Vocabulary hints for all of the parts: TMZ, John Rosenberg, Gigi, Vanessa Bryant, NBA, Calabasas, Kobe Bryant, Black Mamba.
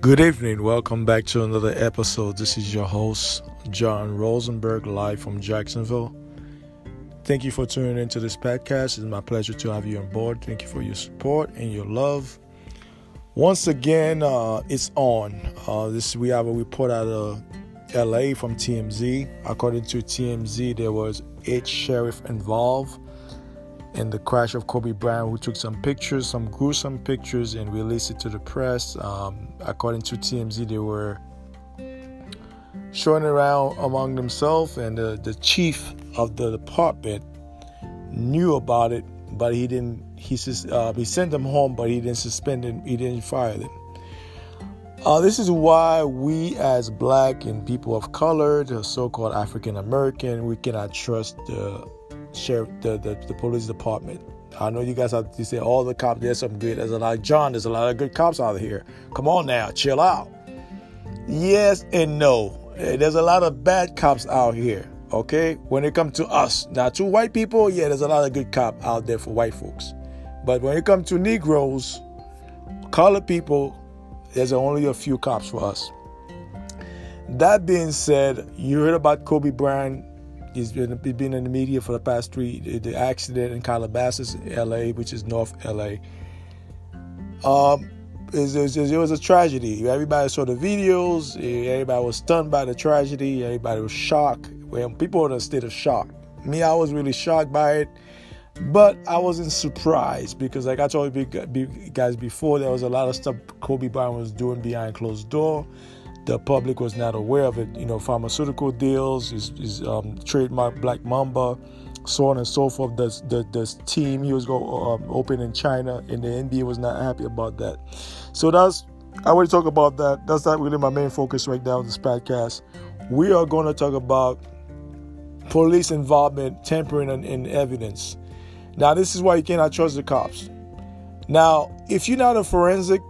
Good evening, welcome back to another episode. This is your host, John Rosenberg, live from Jacksonville. Thank you for tuning into this podcast. It's my pleasure to have you on board. Thank you for your support and your love. Once again, it's on. We have a report out of LA from TMZ. According to TMZ, there was 8 sheriffs involved in the crash of Kobe Bryant, who took some pictures, some gruesome pictures, and released it to the press. According to TMZ, they were showing around among themselves, and the chief of the department knew about it, but he didn't. He sent them home, but he didn't suspend them. He didn't fire them. This is why we, as Black and people of color, the so-called African American, we cannot trust the police department. I know you guys have to say, all the cops, there's some good, there's a lot of John, there's a lot of good cops out here. Come on now, chill out. Yes and no. There's a lot of bad cops out here, okay? When it comes to us, now to white people, yeah, there's a lot of good cops out there for white folks. But when it comes to Negroes, colored people, there's only a few cops for us. That being said, you heard about Kobe Bryant. He's been in the media for the past the accident in Calabasas, LA, which is North LA. It was a tragedy. Everybody saw the videos. Everybody was stunned by the tragedy. Everybody was shocked. Well, people were in a state of shock. Me, I was really shocked by it, but I wasn't surprised because, like I told you guys before, there was a lot of stuff Kobe Bryant was doing behind closed door. The public was not aware of it. You know, pharmaceutical deals, his trademark Black Mamba, so on and so forth. The team he was going to open in China, and the NBA was not happy about that. So I want to talk about that. That's not really my main focus right now in this podcast. We are going to talk about police involvement, tampering, and evidence. Now, this is why you cannot trust the cops. Now, if you're not a forensic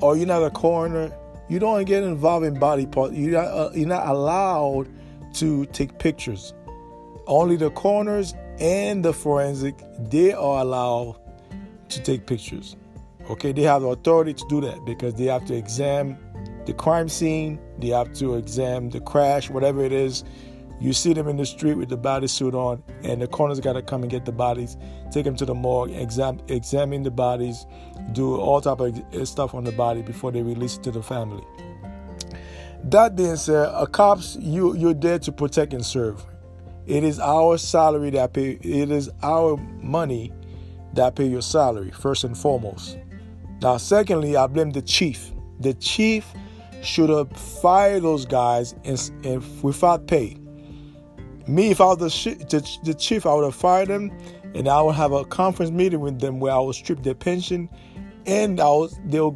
or you're not a coroner, you don't get involved in body parts. You're not allowed to take pictures. Only the coroners and the forensic, they are allowed to take pictures. Okay, they have the authority to do that because they have to examine the crime scene. They have to examine the crash, whatever it is. You see them in the street with the bodysuit on, and the coroners got to come and get the bodies, take them to the morgue, examine the bodies, do all type of stuff on the body before they release it to the family. That being said, cops, you're there to protect and serve. It is our salary that pay. It is our money that pay your salary, first and foremost. Now, secondly, I blame the chief. The chief should have fired those guys and without pay. Me, if I was the chief, I would have fired them, and I would have a conference meeting with them where I would strip their pension, and they'll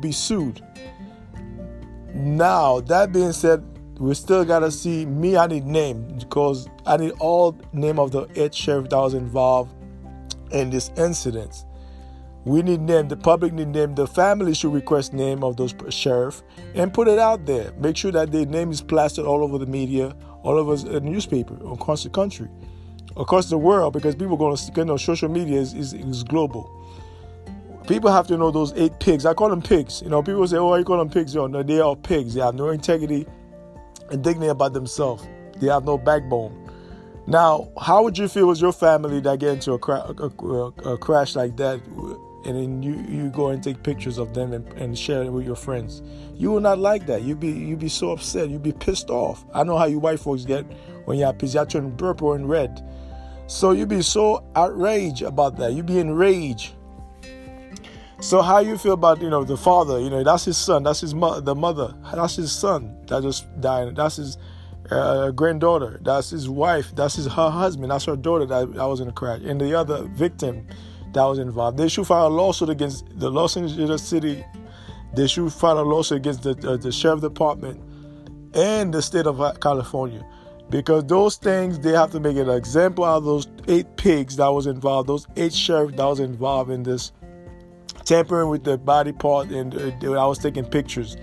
be sued. Now, that being said, we still gotta see. Me, I need names because I need all name of the 8 sheriff that was involved in this incident. We need name. The public need name. The family should request name of those sheriff and put it out there. Make sure that their name is plastered all over the media, all over the newspaper, across the country, across the world, because people are going to, you know, social media is global. People have to know those 8 pigs. I call them pigs. You know, people say, "Oh, you call them pigs?" You know, no, they are pigs. They have no integrity and dignity about themselves. They have no backbone. Now, how would you feel with your family that get into a crash like that? And then you go and take pictures of them and share it with your friends. You will not like that. You'd be so upset. You'd be pissed off. I know how you white folks get when you're pissed. You turn purple and red. So you'd be so outraged about that. You'd be enraged. So how you feel about, you know, the father? You know, that's his son. That's his the mother. That's his son that just died. That's his granddaughter. That's his wife. That's her husband. That's her daughter that was in the crash. And the other victim that was involved. They should file a lawsuit against the Los Angeles City. They should file a lawsuit against the sheriff department and the state of California, because those things, they have to make an example out of those 8 pigs that was involved, those 8 sheriffs that was involved in this tampering with the body part, and I was taking pictures.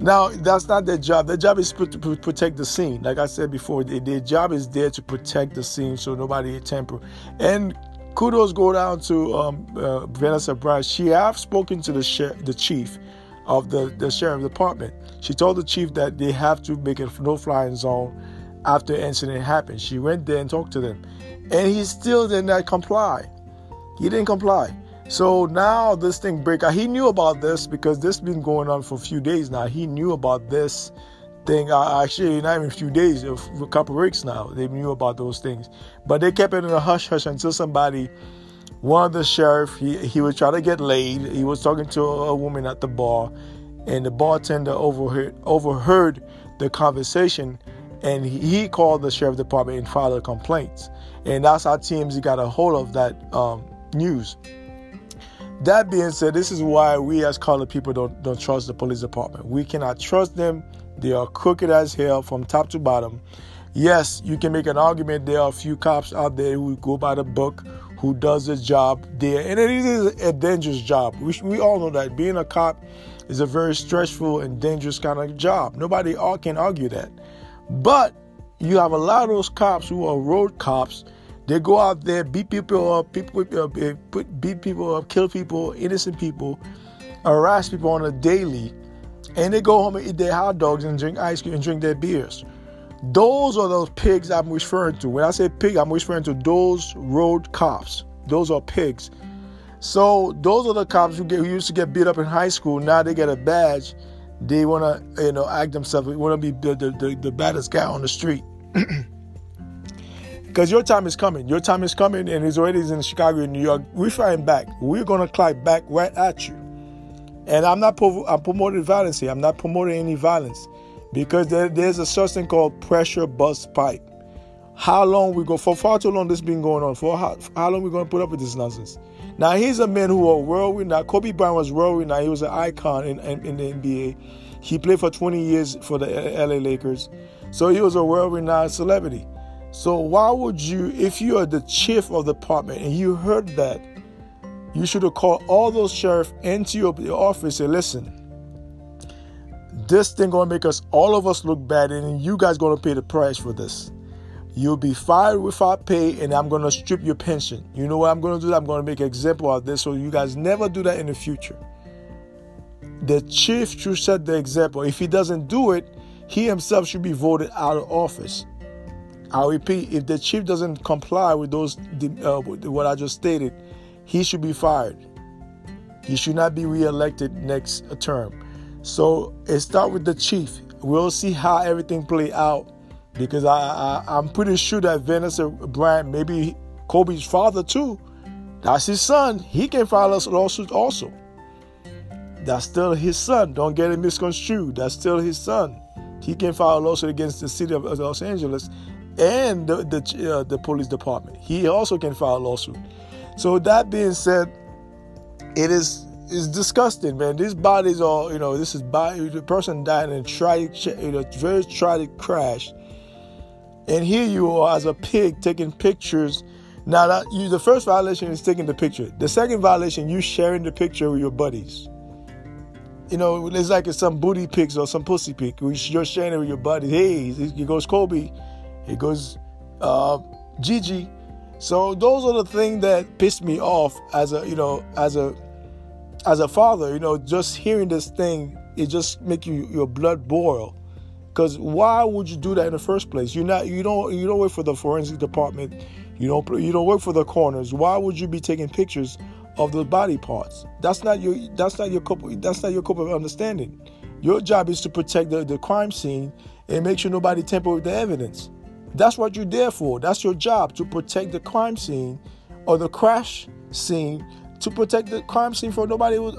Now, that's not their job. Their job is to protect the scene. Like I said before, their job is there to protect the scene so nobody tamper. And kudos go down to Vanessa Bryant. She have spoken to the chief of the sheriff's department. She told the chief that they have to make a no-flying zone after the incident happened. She went there and talked to them, and he still did not comply. He didn't comply. So now this thing break out. He knew about this because this been going on for a few days now. He knew about this thing. Actually, not even a few days, a couple of weeks now. They knew about those things, but they kept it in a hush until somebody, one of the sheriff, he was trying to get laid. He was talking to a woman at the bar, and the bartender overheard the conversation, and he called the sheriff's department and filed a complaint. And that's how TMZ got a hold of that news. That being said, this is why we as colored people don't trust the police department. We cannot trust them. They are crooked as hell from top to bottom. Yes, you can make an argument there are a few cops out there who go by the book, who does the job there. And it is a dangerous job. We all know that. Being a cop is a very stressful and dangerous kind of job. Nobody can argue that. But you have a lot of those cops who are road cops. They go out there, beat people up, kill people, innocent people, harass people on a daily, and they go home and eat their hot dogs and drink ice cream and drink their beers. Those are those pigs I'm referring to. When I say pig, I'm referring to those road cops. Those are pigs. So those are the cops who used to get beat up in high school. Now they get a badge. They want to, act themselves. They want to be the baddest guy on the street. Because your time is coming. Your time is coming, and it's already in Chicago and New York. We're fighting back. We're going to clap back right at you. And I'm promoting violence here. I'm not promoting any violence. Because there's a such thing called pressure bust pipe. How long we go? For far too long this has been going on. For how long we going to put up with this nonsense? Now, he's a man who are world-renowned. Kobe Bryant was world-renowned. He was an icon in the NBA. He played for 20 years for the LA Lakers. So he was a world-renowned celebrity. So why would you, if you are the chief of the department and you heard that, you should have called all those sheriffs into your office and say, listen, this thing going to make all of us look bad, and you guys going to pay the price for this. You'll be fired without pay, and I'm going to strip your pension. You know what I'm going to do? I'm going to make an example of this so you guys never do that in the future. The chief should set the example. If he doesn't do it, he himself should be voted out of office. I repeat, if the chief doesn't comply with those what I just stated, he should be fired. He should not be reelected next term. So it start with the chief. We'll see how everything play out, because I'm pretty sure that Vanessa Bryant, maybe Kobe's father too, that's his son. He can file a lawsuit also. That's still his son. Don't get it misconstrued. That's still his son. He can file a lawsuit against the city of Los Angeles and the police department. He also can file a lawsuit. So that being said, it's disgusting, man. These bodies are, this is the person died in a tragic, very tragic crash, and here you are as a pig taking pictures. Now that the first violation is taking the picture. The second violation, you sharing the picture with your buddies. It's like it's some booty pics or some pussy pic. You're sharing it with your buddies. Hey, here goes Kobe. It goes Gigi. So those are the things that pissed me off as a father. Just hearing this thing, it just make your blood boil. Because why would you do that in the first place? You don't work for the forensic department. You don't work for the coroners. Why would you be taking pictures of the body parts? That's not your cup of understanding. Your job is to protect the crime scene and make sure nobody tamper with the evidence. That's what you're there for. That's your job, to protect the crime scene or the crash scene, to protect the crime scene for nobody would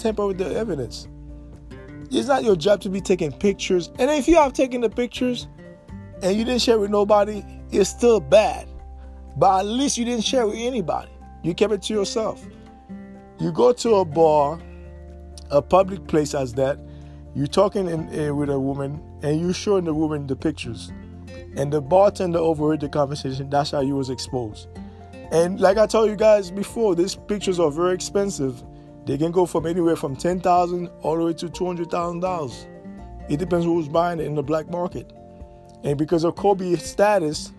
tamper with the evidence. It's not your job to be taking pictures. And if you have taken the pictures and you didn't share with nobody, it's still bad. But at least you didn't share with anybody. You kept it to yourself. You go to a bar, a public place as that. You're talking with a woman and you're showing the woman the pictures. And the bartender overheard the conversation. That's how you was exposed. And like I told you guys before, these pictures are very expensive. They can go from anywhere from $10,000 all the way to $200,000. It depends who's buying it in the black market. And because of Kobe's status,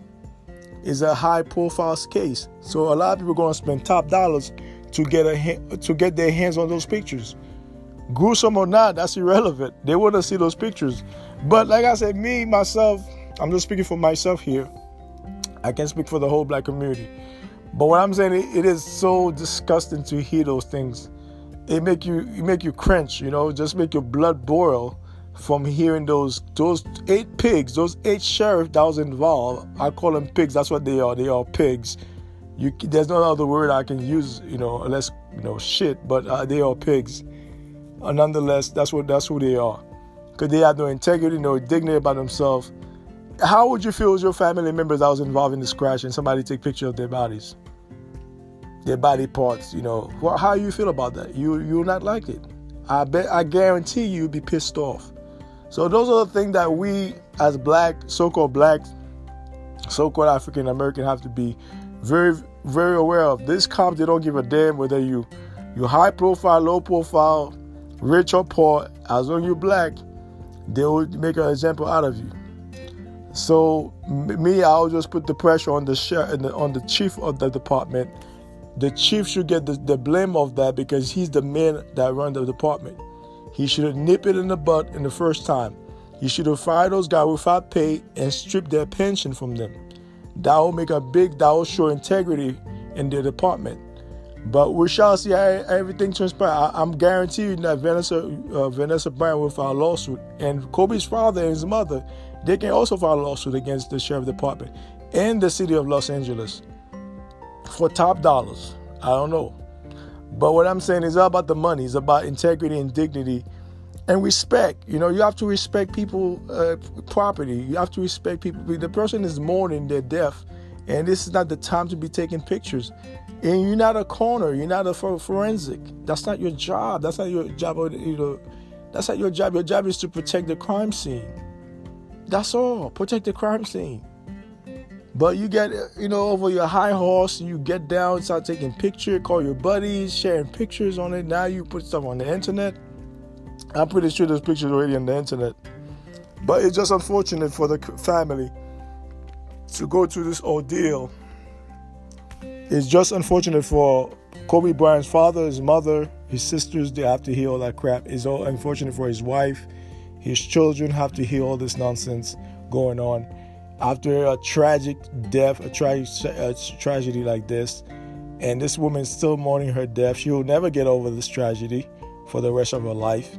is a high-profile case. So a lot of people are going to spend top dollars to get their hands on those pictures. Gruesome or not, that's irrelevant. They want to see those pictures. But like I said, me, myself, I'm just speaking for myself here. I can't speak for the whole black community. But what I'm saying, it is so disgusting to hear those things. It make you cringe, you know, just make your blood boil from hearing those eight pigs, those eight sheriffs that was involved. I call them pigs. That's what they are. They are pigs. There's no other word I can use, you know, unless, you know, shit. But they are pigs. Nonetheless, that's who they are, because they have no integrity, no dignity about themselves. How would you feel as your family members that was involved in this crash and somebody take pictures of their bodies, their body parts? You know, how you feel about that? You'll not like it. I guarantee you'll be pissed off. So those are the things that we as so-called African American have to be very, very aware of. These cops, they don't give a damn whether you high profile, low profile, rich or poor. As long as you're black, they will make an example out of you. So me, I'll just put the pressure on the chief of the department. The chief should get the blame of that, because he's the man that runs the department. He should have nipped it in the butt in the first time. He should have fired those guys without pay and stripped their pension from them. That will show integrity in their department. But we shall see how everything transpire. I'm guaranteed that Vanessa Bryant will file a lawsuit. And Kobe's father and his mother, they can also file a lawsuit against the sheriff's department and the city of Los Angeles for top dollars. I don't know. But what I'm saying is all about the money. It's about integrity and dignity and respect. You know, you have to respect people's property. You have to respect people. The person is mourning their death, and this is not the time to be taking pictures. And you're not a coroner. You're not a forensic. That's not your job. That's not your job. You know, that's not your job. Your job is to protect the crime scene. That's all. Protect the crime scene. But you get, you know, over your high horse, and you get down, start taking pictures, call your buddies, sharing pictures on it. Now you put stuff on the internet. I'm pretty sure those pictures are already on the internet. But it's just unfortunate for the family to go through this ordeal. It's just unfortunate for Kobe Bryant's father, his mother, his sisters. They have to hear all that crap. It's all unfortunate for his wife. His children have to hear all this nonsense going on. After a tragic death, a tragedy like this, and this woman still mourning her death, she will never get over this tragedy for the rest of her life.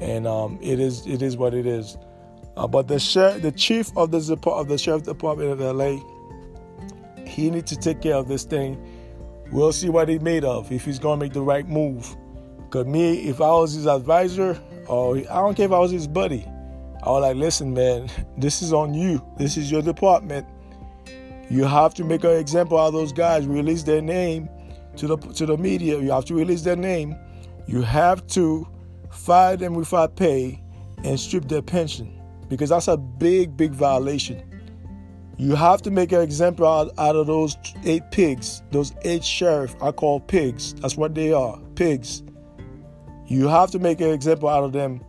And it is what it is. But the chief of the sheriff's department of L.A., he needs to take care of this thing. We'll see what he's made of, if he's going to make the right move. Because me, if I was his advisor, or I don't care if I was his buddy, I was like, listen, man, this is on you. This is your department. You have to make an example out of those guys. Release their name to the media. You have to release their name. You have to fire them without pay and strip their pension, because that's a big, big violation. You have to make an example out of those eight pigs, those eight sheriffs. I call pigs. That's what they are, pigs. You have to make an example out of them,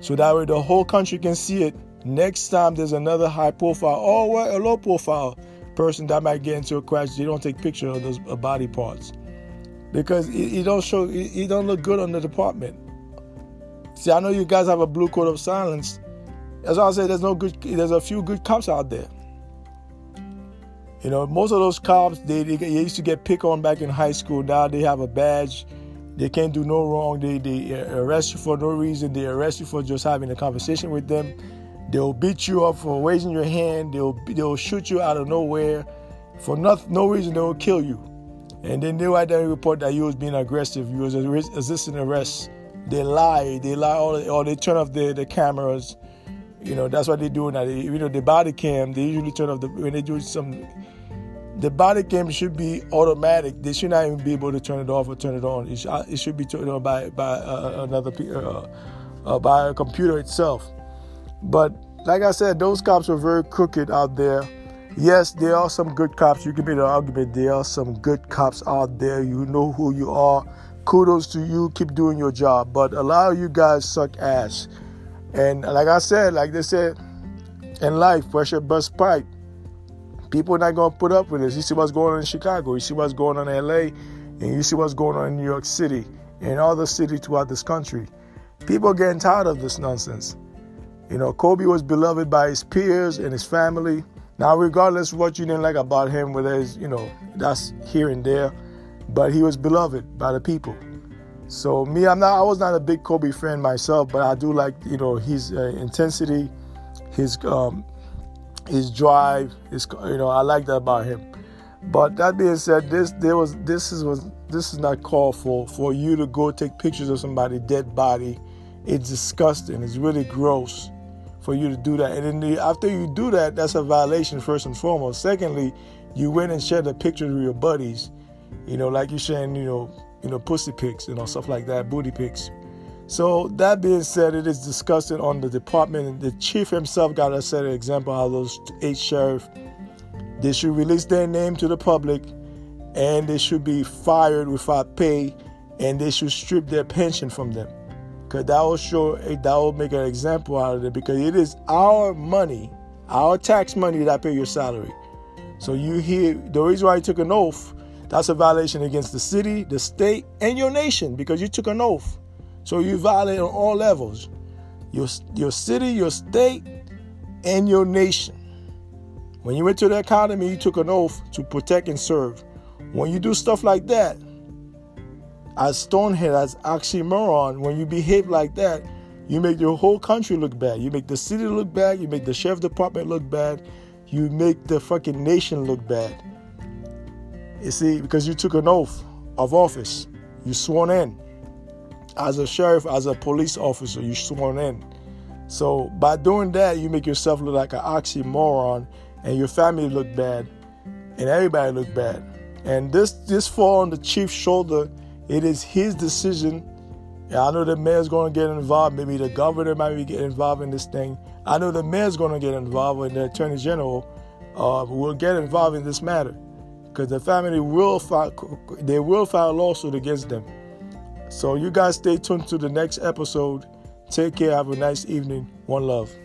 so that way the whole country can see it. Next time there's another high profile or a low profile person that might get into a crash, they don't take pictures of those body parts, because it don't look good on the department. See, I know you guys have a blue code of silence. That's why I say there's a few good cops out there. You know, most of those cops, they used to get picked on back in high school. Now they have a badge. They can't do no wrong. They arrest you for no reason. They arrest you for just having a conversation with them. They'll beat you up for raising your hand. They'll shoot you out of nowhere. For no reason, they'll kill you. And then they'll identify report that you was being aggressive. You was resisting arrest. They lie, or they turn off the cameras. You know, that's what they do now. The body cam, they usually turn off when they do some. The body cam should be automatic. They should not even be able to turn it off or turn it on. It should be turned on by a computer itself. But like I said, those cops are very crooked out there. Yes, there are some good cops. You can make an argument. There are some good cops out there. You know who you are. Kudos to you. Keep doing your job. But a lot of you guys suck ass. And like I said, like they said, in life, pressure burst pipe. People are not going to put up with this. You see what's going on in Chicago. You see what's going on in L.A. And you see what's going on in New York City and other cities throughout this country. People are getting tired of this nonsense. You know, Kobe was beloved by his peers and his family. Now, regardless of what you didn't like about him, whether it's, you know, that's here and there, but he was beloved by the people. So me, I was not a big Kobe fan myself, but I do like, you know, his intensity, his drive, his, you know, I like that about him. But that being said, this is not called for you to go take pictures of somebody's dead body. It's disgusting. It's really gross for you to do that. And then after you do that, that's a violation first and foremost. Secondly, you went and shared the pictures with your buddies, you know, like you're sharing, you know, pussy pics, you know, stuff like that, booty pics. So that being said, it is disgusting on the department, and the chief himself got to set an example how those 8 sheriffs, they should release their name to the public, and they should be fired without pay, and they should strip their pension from them. Because that will make an example out of it, because it is our money, our tax money that I pay your salary. So you hear, the reason why you took an oath, that's a violation against the city, the state, and your nation, because you took an oath. So you violate on all levels, your city, your state, and your nation. When you went to the academy, you took an oath to protect and serve. When you do stuff like that, as Stonehead, as oxymoron, when you behave like that, you make your whole country look bad. You make the city look bad. You make the sheriff department look bad. You make the fucking nation look bad. You see, because you took an oath of office. You sworn in. As a sheriff, as a police officer, you sworn in. So by doing that, you make yourself look like an oxymoron, and your family look bad, and everybody look bad. And this fall on the chief's shoulder. It is his decision. I know the mayor's going to get involved. Maybe the governor might be getting involved in this thing. I know the mayor's going to get involved, and the attorney general will get involved in this matter, because the family will file a lawsuit against them. So you guys stay tuned to the next episode. Take care. Have a nice evening. One love.